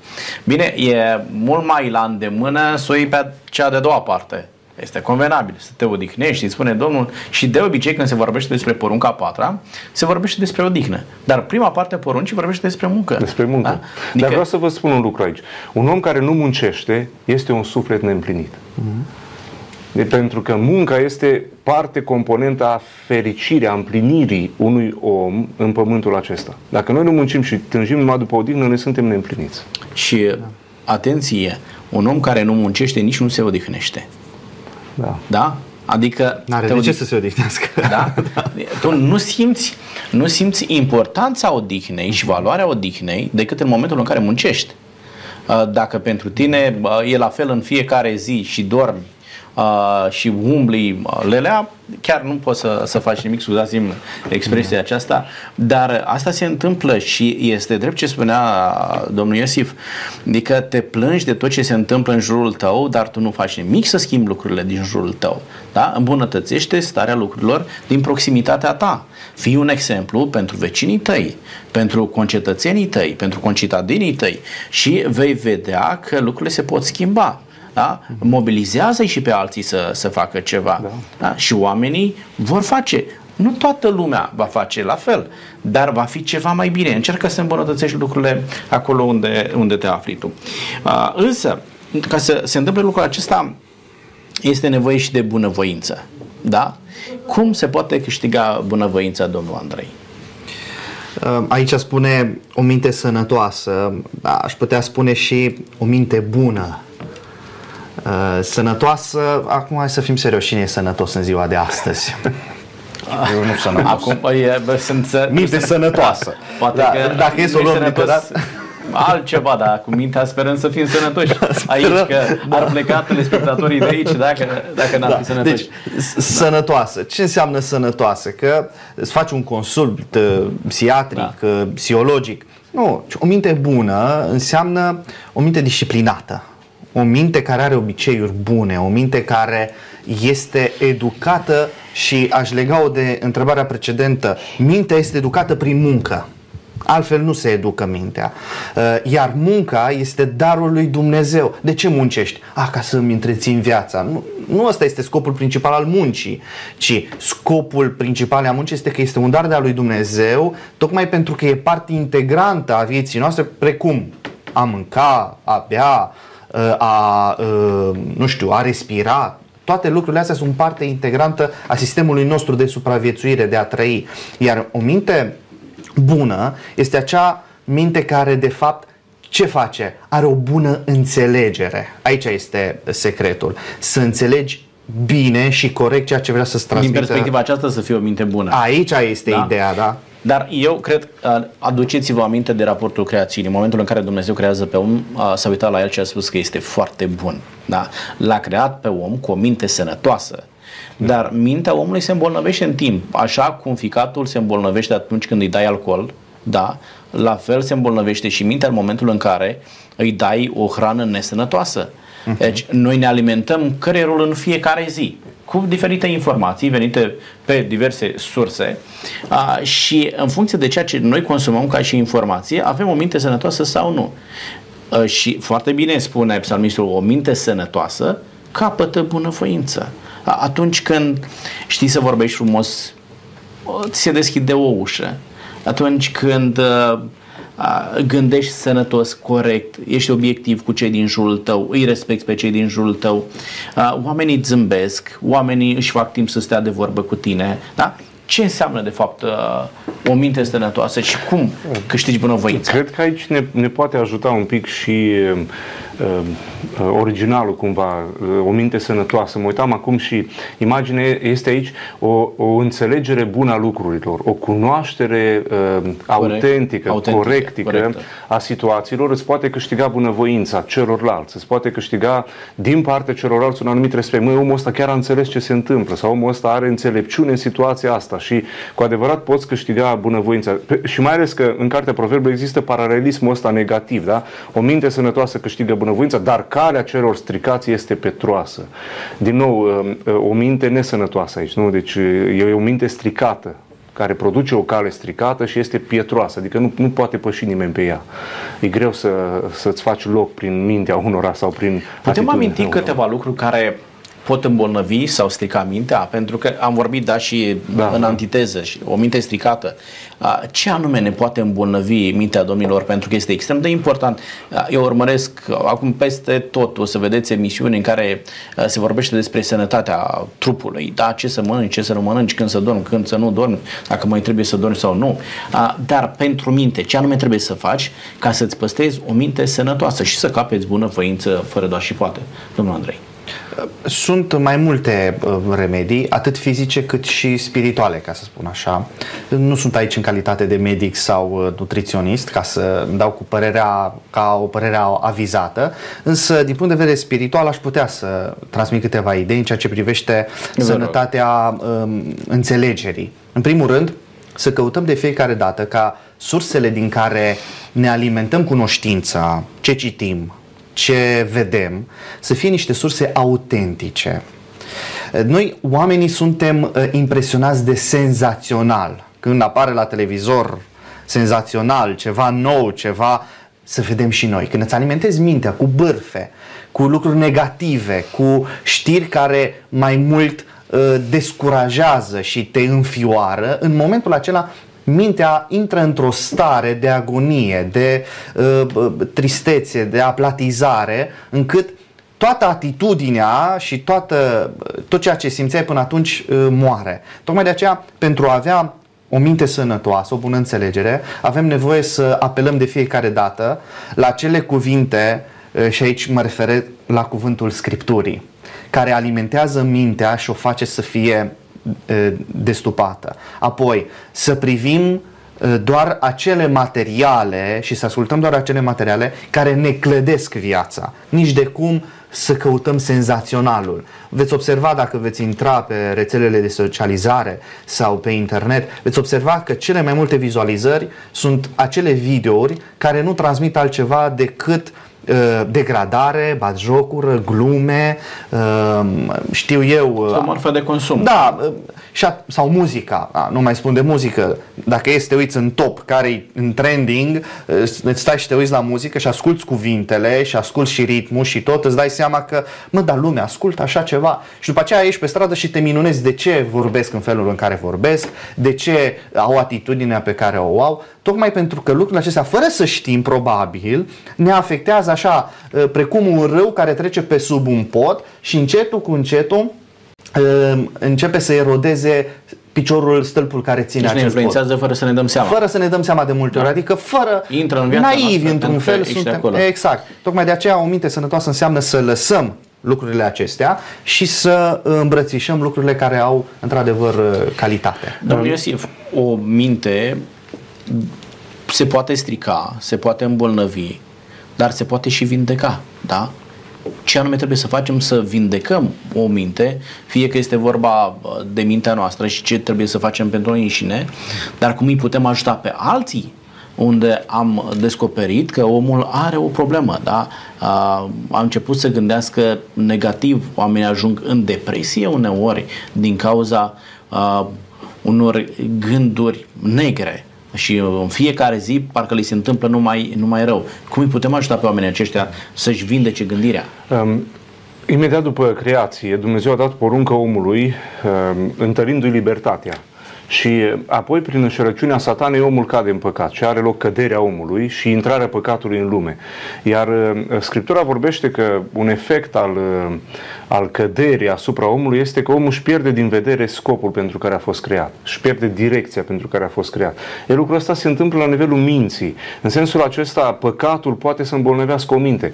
Bine, e mult mai la îndemână să o iei pe cea de-a doua parte. Este convenabil să te odihnești, îți spune Domnul, și de obicei când se vorbește despre porunca a patra, se vorbește despre odihnă. Dar prima parte a poruncii vorbește despre muncă. Despre muncă. Da? Adică... Dar vreau să vă spun un lucru aici. Un om care nu muncește este un suflet neîmplinit. Mm-hmm. De, pentru că munca este parte componentă a fericirii, a împlinirii unui om în pământul acesta. Dacă noi nu muncim și tânjim numai după odihnă, ne suntem neîmpliniți. Și, atenție, un om care nu muncește nici nu se odihnește. Da? da? Adică... N-are de ce să se odihnească. Da? da. Tu nu simți, nu simți importanța odihnei și valoarea odihnei decât în momentul în care muncești. Dacă pentru tine e la fel în fiecare zi și dormi și umbli lelea, chiar nu poți să, să faci nimic, scuzați-mi expresia aceasta, dar asta se întâmplă și este drept ce spunea domnul Iosif, adică te plângi de tot ce se întâmplă în jurul tău, dar tu nu faci nimic să schimbi lucrurile din jurul tău. Da? Îmbunătățește starea lucrurilor din proximitatea ta. Fii un exemplu pentru vecinii tăi, pentru concetățenii tăi, pentru concitadinii tăi și vei vedea că lucrurile se pot schimba. Da? Mobilizează-i și pe alții să, să facă ceva. Da. Da? Și oamenii vor face. Nu toată lumea va face la fel, dar va fi ceva mai bine. Încearcă să îmbunătățești lucrurile acolo unde, unde te afli tu. A, însă, ca să se întâmple lucrul acesta, este nevoie și de bunăvoință. Da? Cum se poate câștiga bunăvoința, domnul Andrei? Aici spune o minte sănătoasă. Aș putea spune și o minte bună. Uh, sănătoasă, acum hai să fim serioși, cine e sănătos în ziua de astăzi? Eu nu sunt sănătos. Acum, e, bă, sunt, minte sănătoasă. Poate da, că dacă e să o luăm niciodată... Altceva, dar cu mintea sperăm să fim sănătoși aici, că da. ar pleca telespectatorii de aici dacă, dacă n-ar da. fi sănătoși. Deci, da. sănătoasă. Ce înseamnă sănătoasă? Că îți faci un consult uh, psihiatric, da. uh, psihologic. Nu, o minte bună înseamnă o minte disciplinată. O minte care are obiceiuri bune, o minte care este educată și aș lega-o de întrebarea precedentă. Mintea este educată prin muncă, altfel nu se educă mintea. Iar munca este darul lui Dumnezeu. De ce muncești? Ah, ca să îmi întrețin viața. Nu, nu ăsta este scopul principal al muncii, ci scopul principal al muncii este că este un dar de al lui Dumnezeu, tocmai pentru că e parte integrantă a vieții noastre, precum a mânca, a bea, A, a, nu știu, a respira. Toate lucrurile astea sunt parte integrantă a sistemului nostru de supraviețuire, de a trăi. Iar o minte bună este acea minte care de fapt ce face? Are o bună înțelegere. Aici este secretul. Să înțelegi bine și corect ceea ce vrea să-ți transmită. Din perspectiva aceasta să fie o minte bună. Aici este da. ideea, da? Dar eu cred, aduceți-vă aminte de raportul creației. În momentul în care Dumnezeu creează pe om, s-a uitat la el și a spus că este foarte bun. Da? L-a creat pe om cu o minte sănătoasă. Dar mintea omului se îmbolnăvește în timp. Așa cum ficatul se îmbolnăvește atunci când îi dai alcool, da? La fel se îmbolnăvește și mintea în momentul în care îi dai o hrană nesănătoasă. Deci noi ne alimentăm creierul în fiecare zi cu diferite informații venite pe diverse surse a, și în funcție de ceea ce noi consumăm ca și informație, avem o minte sănătoasă sau nu. A, și foarte bine spune psalmistul, o minte sănătoasă capătă bunăvoință. A, atunci când știi să vorbești frumos, ți se deschide o ușă. Atunci când a, gândești sănătos, corect, ești obiectiv cu cei din jurul tău, îi respecti pe cei din jurul tău, oamenii îți zâmbesc, oamenii își fac timp să stea de vorbă cu tine, da? Ce înseamnă de fapt o minte sănătoasă și cum câștigi bunăvoință? Cred că aici ne, ne poate ajuta un pic și originalul cumva, o minte sănătoasă. Mă uitam acum și imaginea este aici, o, o înțelegere bună a lucrurilor, o cunoaștere uh, autentică, Corect. corectică Corectă. a situațiilor. Îți poate câștiga bunăvoința celorlalți, îți poate câștiga din partea celorlalți un anumit respect. Măi, omul ăsta chiar a înțeles ce se întâmplă sau omul ăsta are înțelepciune în situația asta și cu adevărat poți câștiga bunăvoința. Și mai ales că în cartea Proverbelor există paralelismul ăsta negativ, da? O minte sănătoasă câștigă bunăvoința, dar calea celor stricați este petroasă. Din nou, o minte nesănătoasă aici, nu? Deci e o minte stricată, care produce o cale stricată și este pietroasă, adică nu, nu poate păși nimeni pe ea. E greu să, să-ți faci loc prin mintea unora sau prin... Putem aminti câteva lucruri care pot îmbolnăvi sau strica mintea? Pentru că am vorbit, da, și da, în antiteză, și o minte stricată. Ce anume ne poate îmbolnăvi mintea, domnilor? Pentru că este extrem de important. Eu urmăresc acum peste tot, o să vedeți emisiuni în care se vorbește despre sănătatea trupului. Da, ce să mănânci, ce să nu mănânci, când să dormi, când să nu dormi, dacă mai trebuie să dormi sau nu. Dar pentru minte, ce anume trebuie să faci ca să-ți păstrezi o minte sănătoasă și să capeți bunăvoință fără doar și poate? Domnul Andrei. Sunt mai multe remedii, atât fizice cât și spirituale, ca să spun așa. Nu sunt aici în calitate de medic sau nutriționist ca să dau cu părerea, ca o părere avizată, însă din punct de vedere spiritual aș putea să transmit câteva idei în ceea ce privește sănătatea înțelegerii. În primul rând, să căutăm de fiecare dată ca sursele din care ne alimentăm cunoștința, ce citim, ce vedem, să fie niște surse autentice. Noi, oamenii, suntem impresionați de senzațional. Când apare la televizor senzațional, ceva nou, ceva, să vedem și noi. Când îți alimentezi mintea cu bârfe, cu lucruri negative, cu știri care mai mult uh, descurajează și te înfioară, în momentul acela mintea intră într-o stare de agonie, de uh, tristețe, de aplatizare, încât toată atitudinea și toată, tot ceea ce simțeai până atunci uh, moare. Tocmai de aceea, pentru a avea o minte sănătoasă, o bună înțelegere, avem nevoie să apelăm de fiecare dată la cele cuvinte, uh, și aici mă refer la cuvântul Scripturii, care alimentează mintea și o face să fie destupată. Apoi să privim doar acele materiale și să ascultăm doar acele materiale care ne clădesc viața. Nici de cum să căutăm senzaționalul. Veți observa, dacă veți intra pe rețelele de socializare sau pe internet, veți observa că cele mai multe vizualizări sunt acele videouri care nu transmit altceva decât degradare, batjocură, glume, știu eu... Sau marfa de consum. Da, sau muzica, nu mai spun de muzică. Dacă ești, te uiți în top, care e în trending, stai și te uiți la muzică și asculți cuvintele și asculți și ritmul și tot, îți dai seama că, mă, dar lumea ascultă așa ceva. Și după aceea ieși pe stradă și te minunezi de ce vorbesc în felul în care vorbesc, de ce au atitudinea pe care o au, tocmai pentru că lucrurile acestea, fără să știm, probabil, ne afectează așa, precum un râu care trece pe sub un pod și încetul cu încetul începe să erodeze piciorul, stâlpul care ține deci acest pod. Ne influențează fără să ne dăm seama. Fără să ne dăm seama de multe ori, adică fără Intră în viața naivi într-un fel suntem. Acolo. Exact. Tocmai de aceea o minte sănătoasă înseamnă să lăsăm lucrurile acestea și să îmbrățișăm lucrurile care au într-adevăr calitate. Domnul Iosif, o minte se poate strica, se poate îmbolnăvi, dar se poate și vindeca, da? Ce anume trebuie să facem să vindecăm o minte, fie că este vorba de mintea noastră și ce trebuie să facem pentru noi înșine, dar cum îi putem ajuta pe alții unde am descoperit că omul are o problemă, da? A început să gândească negativ, oamenii ajung în depresie uneori din cauza a, unor gânduri negre. Și în fiecare zi parcă li se întâmplă numai, numai rău. Cum îi putem ajuta pe oamenii aceștia să-și vindece gândirea? Um, imediat după creație, Dumnezeu a dat poruncă omului, um, întărindu-i libertatea. Și apoi, prin înșelăciunea Satanei, omul cade în păcat și are loc căderea omului și intrarea păcatului în lume. Iar Scriptura vorbește că un efect al, al căderii asupra omului este că omul își pierde din vedere scopul pentru care a fost creat, își pierde direcția pentru care a fost creat. E lucrul ăsta se întâmplă la nivelul minții. În sensul acesta, păcatul poate să îmbolnăvească o minte.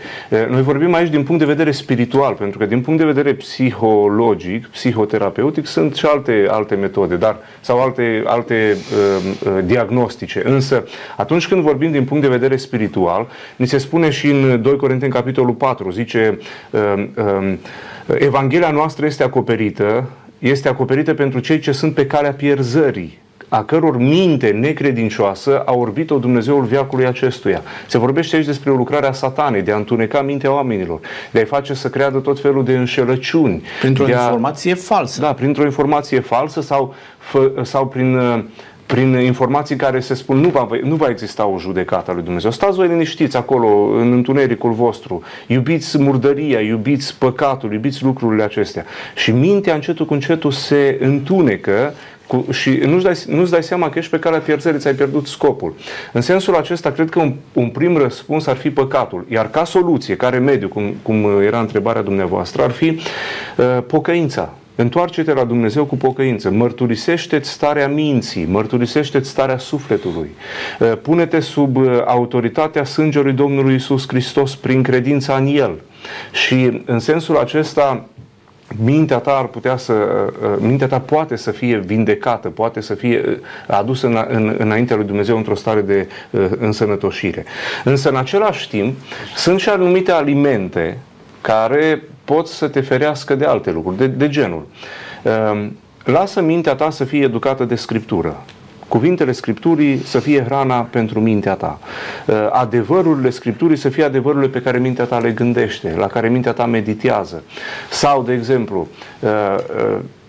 Noi vorbim aici din punct de vedere spiritual, pentru că din punct de vedere psihologic, psihoterapeutic, sunt și alte, alte metode, dar, sau alte, alte uh, diagnostice. Însă, atunci când vorbim din punct de vedere spiritual, ni se spune și în doi Corinteni, capitolul patru, zice uh, uh, Evanghelia noastră este acoperită, este acoperită pentru cei ce sunt pe calea pierzării, a căror minte necredincioasă a orbit-o Dumnezeul veacului acestuia. Se vorbește aici despre lucrarea satanei, de a întuneca mintea oamenilor, de a-i face să creadă tot felul de înșelăciuni. Printr-o de a... informație falsă. Da, printr-o informație falsă sau, fă, sau prin... prin informații care se spun nu va, nu va exista o judecată a lui Dumnezeu. Stați voi liniștiți acolo, în întunericul vostru. Iubiți murdăria, iubiți păcatul, iubiți lucrurile acestea. Și mintea încetul cu încetul se întunecă cu, și nu-ți dai, nu-ți dai seama că ești pe calea pierzării, ți-ai pierdut scopul. În sensul acesta, cred că un, un prim răspuns ar fi păcatul. Iar ca soluție, care mediu, cum, cum era întrebarea dumneavoastră, ar fi uh, pocăința. Întoarce-te la Dumnezeu cu pocăință, mărturisește-ți starea minții, mărturisește-ți starea sufletului, pune-te sub autoritatea sângelui Domnului Iisus Hristos prin credința în El. Și în sensul acesta, mintea ta, ar putea să, mintea ta poate să fie vindecată, poate să fie adusă în, în, înaintea lui Dumnezeu într-o stare de însănătoșire. Însă, în același timp, sunt și anumite alimente care pot să te ferească de alte lucruri, de, de genul. Lasă mintea ta să fie educată de Scriptură. Cuvintele Scripturii să fie hrana pentru mintea ta. Adevărurile Scripturii să fie adevărurile pe care mintea ta le gândește, la care mintea ta meditează. Sau, de exemplu,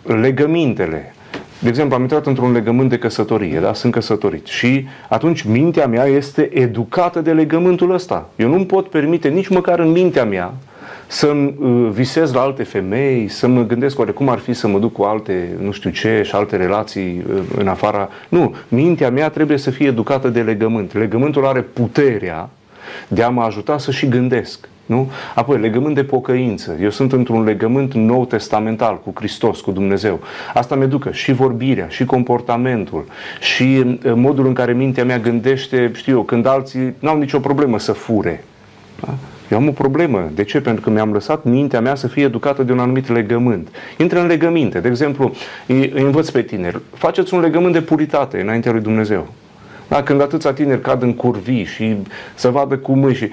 legămintele. De exemplu, am intrat într-un legământ de căsătorie, da? Sunt căsătorit și atunci mintea mea este educată de legământul ăsta. Eu nu-mi pot permite nici măcar în mintea mea să-mi visez la alte femei, să mă gândesc oarecum ar fi să mă duc cu alte, nu știu ce, și alte relații în afara... Nu, mintea mea trebuie să fie educată de legământ. Legământul are puterea de a mă ajuta să și gândesc. Nu? Apoi, legământ de pocăință. Eu sunt într-un legământ nou testamental cu Hristos, cu Dumnezeu. Asta mă educă și vorbirea, și comportamentul, și modul în care mintea mea gândește, știu eu, când alții n-au nicio problemă să fure. Da? Eu am o problemă. De ce? Pentru că mi-am lăsat mintea mea să fie educată de un anumit legământ. Intră în legăminte. De exemplu, îi învăț pe tineri. Faceți un legământ de puritate înaintea lui Dumnezeu. Da? Când atâția tineri cad în curvii și să vadă cu mâini și...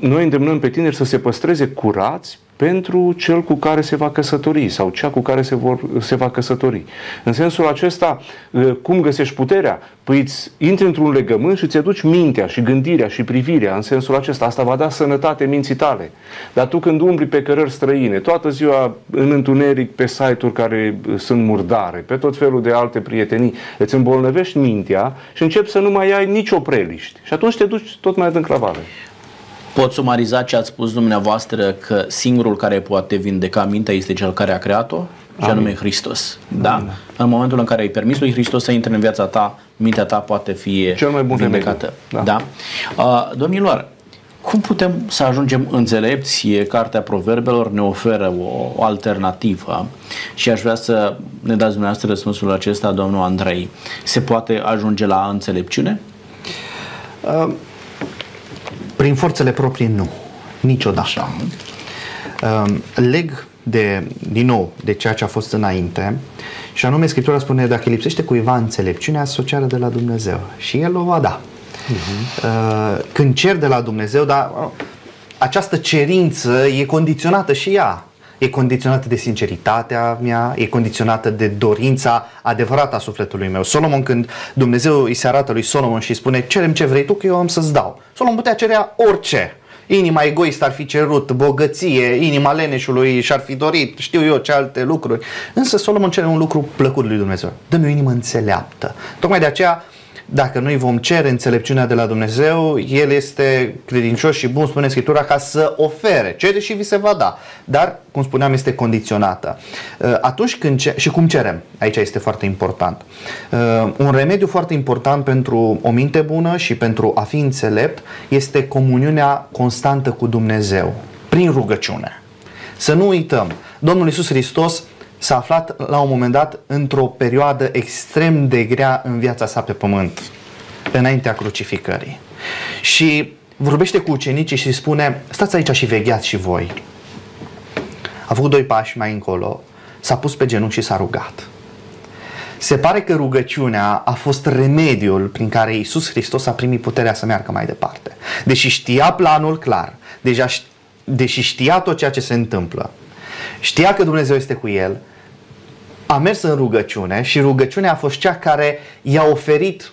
Noi îndemnăm pe tineri să se păstreze curați pentru cel cu care se va căsători sau cea cu care se, vor, se va căsători. În sensul acesta, cum găsești puterea? Păi îți intri într-un legământ și îți aduci mintea și gândirea și privirea în sensul acesta. Asta va da sănătate minții tale. Dar tu când umbli pe cărări străine, toată ziua în întuneric, pe site-uri care sunt murdare, pe tot felul de alte prietenii, îți îmbolnăvești mintea și începi să nu mai ai nicio preliști. Și atunci te duci tot mai adânc la vale. Pot sumariza ce ați spus dumneavoastră, că singurul care poate vindeca mintea este cel care a creat-o, și anume Hristos. Da? Amin. În momentul în care ai permis lui Hristos să intre în viața ta, mintea ta poate fi cel mai bun vindecată. Da. Da? Uh, domnilor, cum putem să ajungem înțelepți? Cartea Proverbelor ne oferă o, o alternativă și aș vrea să ne dați dumneavoastră răspunsul acesta, domnul Andrei. Se poate ajunge la înțelepciune? Uh. Prin forțele proprii, nu. Niciodată. Uh, leg de, din nou de ceea ce a fost înainte și anume Scriptura spune dacă lipsește cuiva înțelepciunea, să o ceară de la Dumnezeu și El o va da. Uh-huh. Uh, când cer de la Dumnezeu, dar uh, această cerință e condiționată și ea. E condiționată de sinceritatea mea, e condiționată de dorința adevărată a sufletului meu. Solomon, când Dumnezeu îi se arată lui Solomon și spune cerem ce vrei tu că eu am să-ți dau. Solomon putea cerea orice. Inima egoistă ar fi cerut, bogăție, inima leneșului și-ar fi dorit, știu eu ce alte lucruri. Însă Solomon cere un lucru plăcut lui Dumnezeu. Dă-mi o inimă înțeleaptă. Tocmai de aceea, dacă noi vom cere înțelepciunea de la Dumnezeu, El este credincios și bun, spune Scriptura, ca să ofere. Cere și vi se va da. Dar, cum spuneam, este condiționată. Atunci când ce- și cum cerem? Aici este foarte important. Un remediu foarte important pentru o minte bună și pentru a fi înțelept este comuniunea constantă cu Dumnezeu, prin rugăciune. Să nu uităm, Domnul Iisus Hristos s-a aflat la un moment dat într-o perioadă extrem de grea în viața sa pe pământ, înaintea crucificării. Și vorbește cu ucenicii și spune, stați aici și vegheați și voi. A făcut doi pași mai încolo, s-a pus pe genunchi și s-a rugat. Se pare că rugăciunea a fost remediul prin care Iisus Hristos a primit puterea să meargă mai departe. Deși știa planul clar, deja știa, deși știa tot ceea ce se întâmplă, știa că Dumnezeu este cu el, a mers în rugăciune și rugăciunea a fost cea care i-a oferit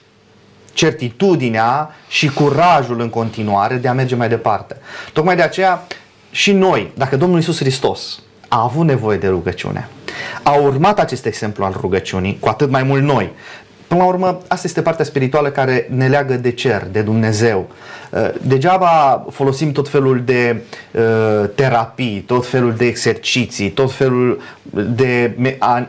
certitudinea și curajul în continuare de a merge mai departe. Tocmai de aceea și noi, dacă Domnul Iisus Hristos a avut nevoie de rugăciune, a urmat acest exemplu al rugăciunii, cu atât mai mult noi. Până la urmă, asta este partea spirituală care ne leagă de cer, de Dumnezeu. Degeaba folosim tot felul de terapii, tot felul de exerciții, tot felul de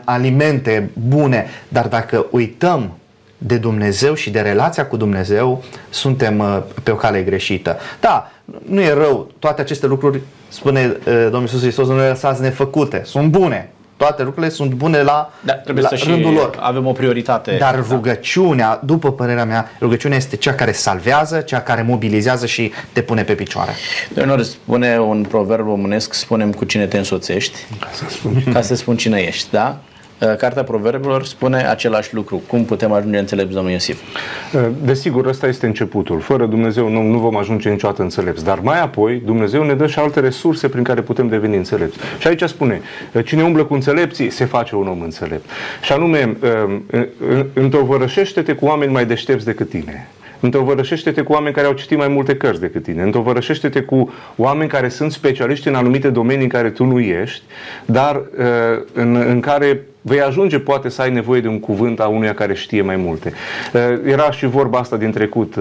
alimente bune, dar dacă uităm de Dumnezeu și de relația cu Dumnezeu, suntem pe o cale greșită. Da, nu e rău, toate aceste lucruri, spune Domnul Iisus Hristos, nu le lăsați nefăcute, sunt bune. Toate lucrurile sunt bune la, da, la să rândul și lor. Avem o prioritate. Dar rugăciunea, după părerea mea, rugăciunea este cea care salvează, cea care mobilizează și te pune pe picioare. Domnul spune un proverb românesc, spunem cu cine te însoțești, ca să spun, ca să spun cine ești, da? Cartea Proverbelor spune același lucru. Cum putem ajunge înțelepți, domnul Iosif? Desigur, ăsta este începutul. Fără Dumnezeu nu, nu vom ajunge niciodată înțelepți. Dar mai apoi, Dumnezeu ne dă și alte resurse prin care putem deveni înțelepți. Și aici spune, cine umblă cu înțelepții, se face un om înțelept. Și anume, întovărășește-te cu oameni mai deștepți decât tine. Întovărășește-te cu oameni care au citit mai multe cărți decât tine. Întovărășește-te cu oameni care sunt specialiști în anumite domenii în care tu nu ești, dar în, în care vei ajunge poate să ai nevoie de un cuvânt a unuia care știe mai multe. Era și vorba asta din trecut.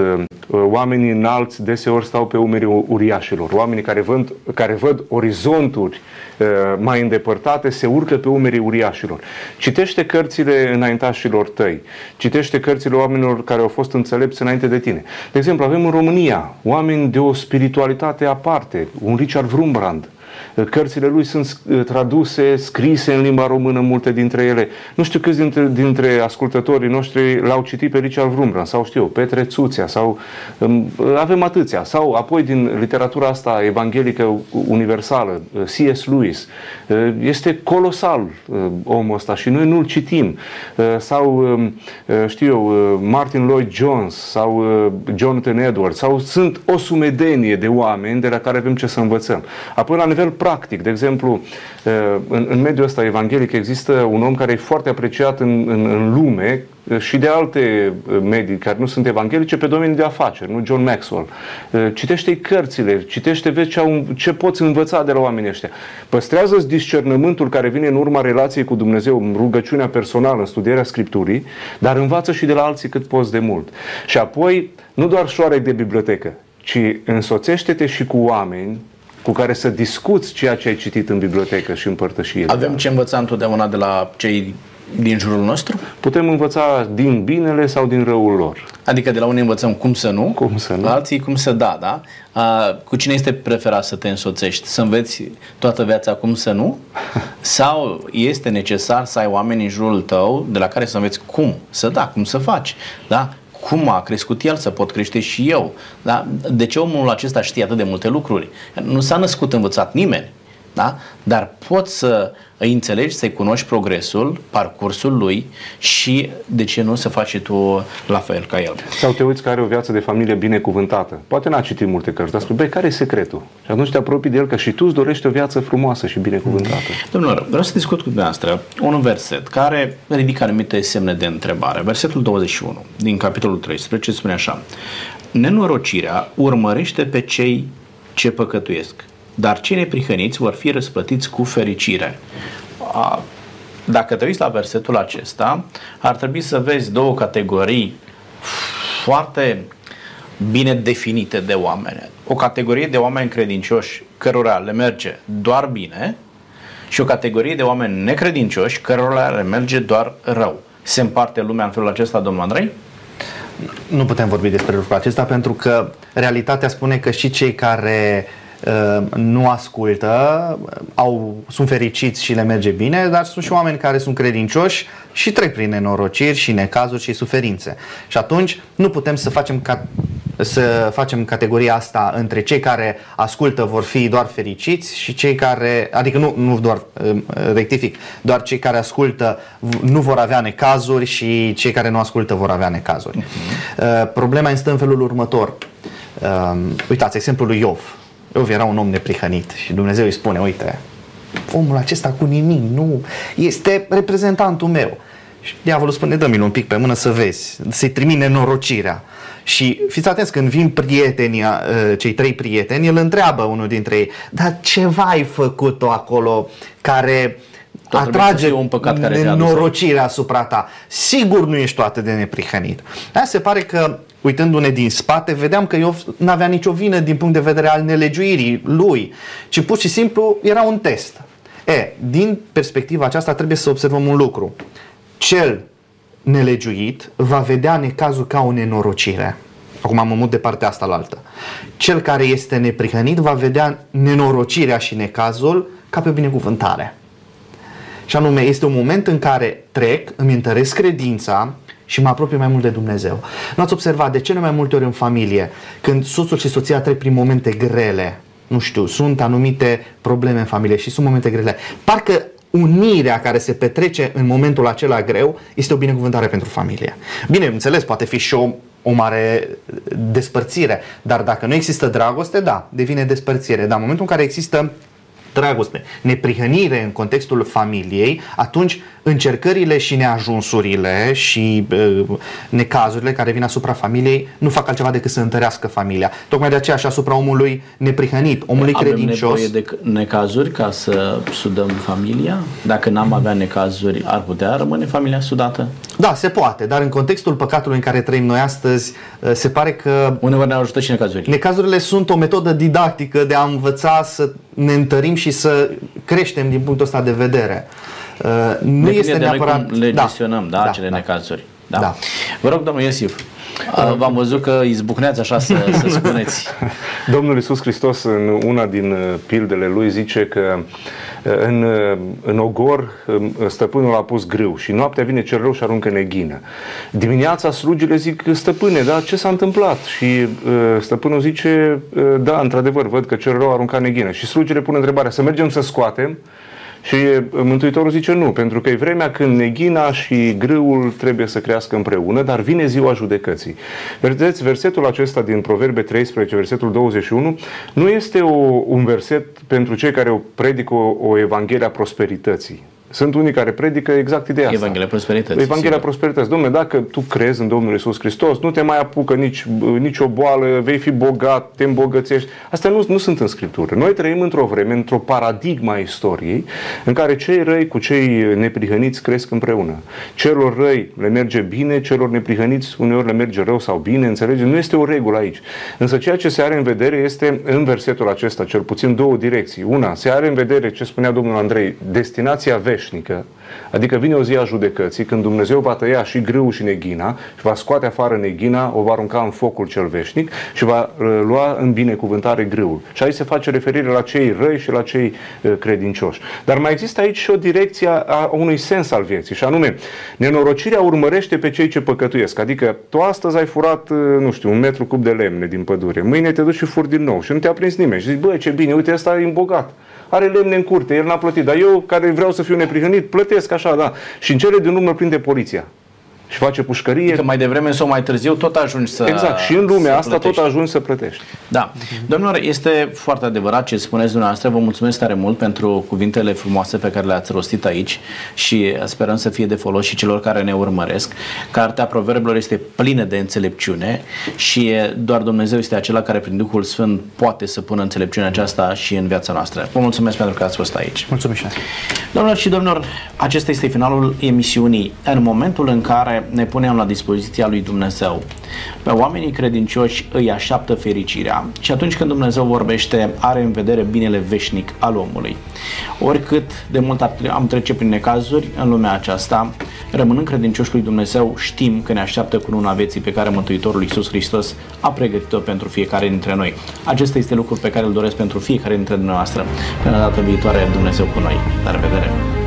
Oamenii înalți deseori stau pe umerii uriașilor. Oamenii care văd, care văd orizonturi mai îndepărtate se urcă pe umerii uriașilor. Citește cărțile înaintașilor tăi. Citește cărțile oamenilor care au fost înțelepți înainte de tine. De exemplu, avem în România oameni de o spiritualitate aparte. Un Richard Wurmbrand. Cărțile lui sunt traduse, scrise în limba română, multe dintre ele. Nu știu câți dintre, dintre ascultătorii noștri l-au citit pe Richard Wurmbrand, sau știu, Petre Țuțea, sau avem atâția. Sau apoi din literatura asta evanghelică universală, C S Lewis. Este colosal omul ăsta și noi nu-l citim. Sau, știu eu, Martin Lloyd-Jones, sau Jonathan Edwards, sau sunt o sumedenie de oameni de la care avem ce să învățăm. Apoi la nivel practic, de exemplu, în, în mediul ăsta evanghelic există un om care e foarte apreciat în, în, în lume și de alte medii care nu sunt evanghelice pe domeniul de afaceri, nu? John Maxwell. Citește-i cărțile, citește, vezi ce poți învăța de la oamenii ăștia. Păstrează-ți discernământul care vine în urma relației cu Dumnezeu, în rugăciunea personală, în studierea Scripturii, dar învață și de la alții cât poți de mult. Și apoi, nu doar șoareci de bibliotecă, ci însoțește-te și cu oameni cu care să discuți ceea ce ai citit în bibliotecă și împărtășie. Avem ce învăța întotdeauna de la cei din jurul nostru? Putem învăța din binele sau din răul lor. Adică de la unii învățăm cum să nu, cum să nu. La alții cum să da, da? A, cu cine este preferat să te însoțești? Să înveți toată viața cum să nu? Sau este necesar să ai oameni în jurul tău de la care să înveți cum să da, cum să faci, da? Cum a crescut el, să pot crește și eu. Da? De ce omul acesta știe atât de multe lucruri? Nu s-a născut învățat nimeni, da? Dar poți să îi înțelegi, să-i cunoști progresul, parcursul lui și de ce nu să faci și tu la fel ca el. Sau te uiți că are o viață de familie binecuvântată. Poate n-a citit multe cărți, dar spui, băi, care e secretul? Și atunci te apropii de el că și tu îți dorești o viață frumoasă și binecuvântată. Domnilor, vreau să discut cu dumneavoastră un verset care ridică anumite semne de întrebare. Versetul douăzeci și unu din capitolul treisprezece spune așa: nenorocirea urmărește pe cei ce păcătuiesc, dar cei neprihăniți vor fi răsplătiți cu fericire. Dacă te uiți la versetul acesta, ar trebui să vezi două categorii foarte bine definite de oameni. O categorie de oameni credincioși cărora le merge doar bine și o categorie de oameni necredincioși cărora le merge doar rău. Se împarte lumea în felul acesta, domnul Andrei? Nu putem vorbi despre lucrul acesta pentru că realitatea spune că și cei care nu ascultă, au, sunt fericiți și le merge bine, dar sunt și oameni care sunt credincioși și trec prin nenorociri și necazuri și suferințe. Și atunci nu putem să facem, ca, să facem categoria asta între cei care ascultă vor fi doar fericiți și cei care, adică nu, nu doar, rectific, doar cei care ascultă nu vor avea necazuri și cei care nu ascultă vor avea necazuri. Problema este în felul următor. Uitați, exemplul lui Iov. Iov era un om neprihănit și Dumnezeu îi spune, uite, omul acesta cu nimic, nu, este reprezentantul meu. Și diavolul spune, dă-mi-l un pic pe mână să vezi, să-i trimit nenorocirea. Și fiți atenți, când vin prietenii, cei trei prieteni, el întreabă unul dintre ei, dar ceva ai făcut-o acolo care atrage un păcat care nenorocirea asupra ta? Sigur nu ești atât de neprihănit. Aia se pare că, uitându-ne din spate, vedeam că Iov n-avea nicio vină din punct de vedere al nelegiuirii lui, ci pur și simplu era un test. E, din perspectiva aceasta trebuie să observăm un lucru. Cel nelegiuit va vedea necazul ca o nenorocire. Acum mă mut de partea asta la altă. Cel care este neprihănit va vedea nenorocirea și necazul ca pe binecuvântare. Și anume, este un moment în care trec, îmi întăresc credința și mă apropie mai mult de Dumnezeu. Nu ați observat de ce nu mai multe ori în familie, când soțul și soția trec prin momente grele, nu știu, sunt anumite probleme în familie și sunt momente grele, parcă unirea care se petrece în momentul acela greu este o binecuvântare pentru familie. Bineînțeles, poate fi și o, o mare despărțire, dar dacă nu există dragoste, da, devine despărțire. Dar în momentul în care există dragoste, neprihănire în contextul familiei, atunci încercările și neajunsurile și uh, necazurile care vin asupra familiei nu fac altceva decât să întărească familia. Tocmai de aceea și asupra omului neprihănit, omului avem credincios. Avem nevoie de necazuri ca să sudăm familia? Dacă n-am avea necazuri, ar putea rămâne familia sudată? Da, se poate, dar în contextul păcatului în care trăim noi astăzi, se pare că uneori ne ajută și necazurile. Necazurile sunt o metodă didactică de a învăța să ne întărim și să creștem din punctul ăsta de vedere. Uh, nu Depinde este neapărat cum le gestionăm, da, da, acele da, necazuri. Da. Da. Vă rog, domnul Iosif, uh, v-am văzut că izbucneați așa să, să spuneți. Domnul Iisus Hristos, în una din pildele lui, zice că în, în ogor stăpânul a pus grâu și noaptea vine cel rău și aruncă neghină. Dimineața slugile zic, stăpâne, dar ce s-a întâmplat? Și stăpânul zice, da, într-adevăr, văd că cel rău a aruncat neghină. Și slugile pun întrebarea, să mergem să scoatem? Și Mântuitorul zice nu, pentru că e vremea când neghina și grâul trebuie să crească împreună, dar vine ziua judecății. Vedeți, versetul acesta din Proverbe treisprezece, versetul douăzeci și unu, nu este o, un verset pentru cei care predică o, o evanghelie a prosperității. Sunt unii care predică exact ideea asta. Evanghelia prosperității. Evanghelia prosperității. Dom'le, dacă tu crezi în Domnul Iisus Hristos, nu te mai apucă nici, nici o boală, vei fi bogat, te îmbogățești. Astea nu, nu sunt în Scriptură. Noi trăim într-o vreme, într-o paradigma istoriei, în care cei răi cu cei neprihăniți cresc împreună. Celor răi le merge bine, celor neprihăniți uneori le merge rău sau bine, înțelege? Nu este o regulă aici. Însă ceea ce se are în vedere este, în versetul acesta, cel puțin două direcții. Una, se are în vedere ce spunea domnul Andrei, destinația veșnică. Adică vine o zi a judecății când Dumnezeu va tăia și grâul și neghina și va scoate afară neghina, o va arunca în focul cel veșnic și va lua în binecuvântare grâul. Și aici se face referire la cei răi și la cei credincioși. Dar mai există aici și o direcție a unui sens al vieții și anume, nenorocirea urmărește pe cei ce păcătuiesc. Adică tu astăzi ai furat, nu știu, un metru cub de lemne din pădure, mâine te duci și furi din nou și nu te-a prins nimeni și zici, bă, ce bine, uite, ăsta e îmbogat. Are lemne în curte, el n-a plătit, dar eu care vreau să fiu neprihănit, plătesc așa, da. Și în cele din urmă prinde poliția și face pușcărie. Adică mai devreme sau mai târziu tot ajungi să Exact, și în lumea asta plătești. Tot ajungi să plătești. Da. Domnilor, este foarte adevărat ce spuneți dumneavoastră. Vă mulțumesc tare mult pentru cuvintele frumoase pe care le-ați rostit aici și sperăm să fie de folos și celor care ne urmăresc. Cartea Proverbelor este plină de înțelepciune și doar Dumnezeu este acela care prin Duhul Sfânt poate să pună înțelepciunea aceasta și în viața noastră. Vă mulțumesc pentru că ați fost aici. Mulțumesc. Domnilor și domnilor, acesta este finalul emisiunii. În momentul în care care ne punem la dispoziția lui Dumnezeu. Pe oamenii credincioși îi așteaptă fericirea și atunci când Dumnezeu vorbește, are în vedere binele veșnic al omului. Oricât de mult am trece prin necazuri în lumea aceasta, rămânând credincioși lui Dumnezeu, știm că ne așteaptă cununa vieții pe care Mântuitorul Iisus Hristos a pregătit-o pentru fiecare dintre noi. Acesta este lucrul pe care îl doresc pentru fiecare dintre dumneavoastră. Până data viitoare, Dumnezeu cu noi. La revedere!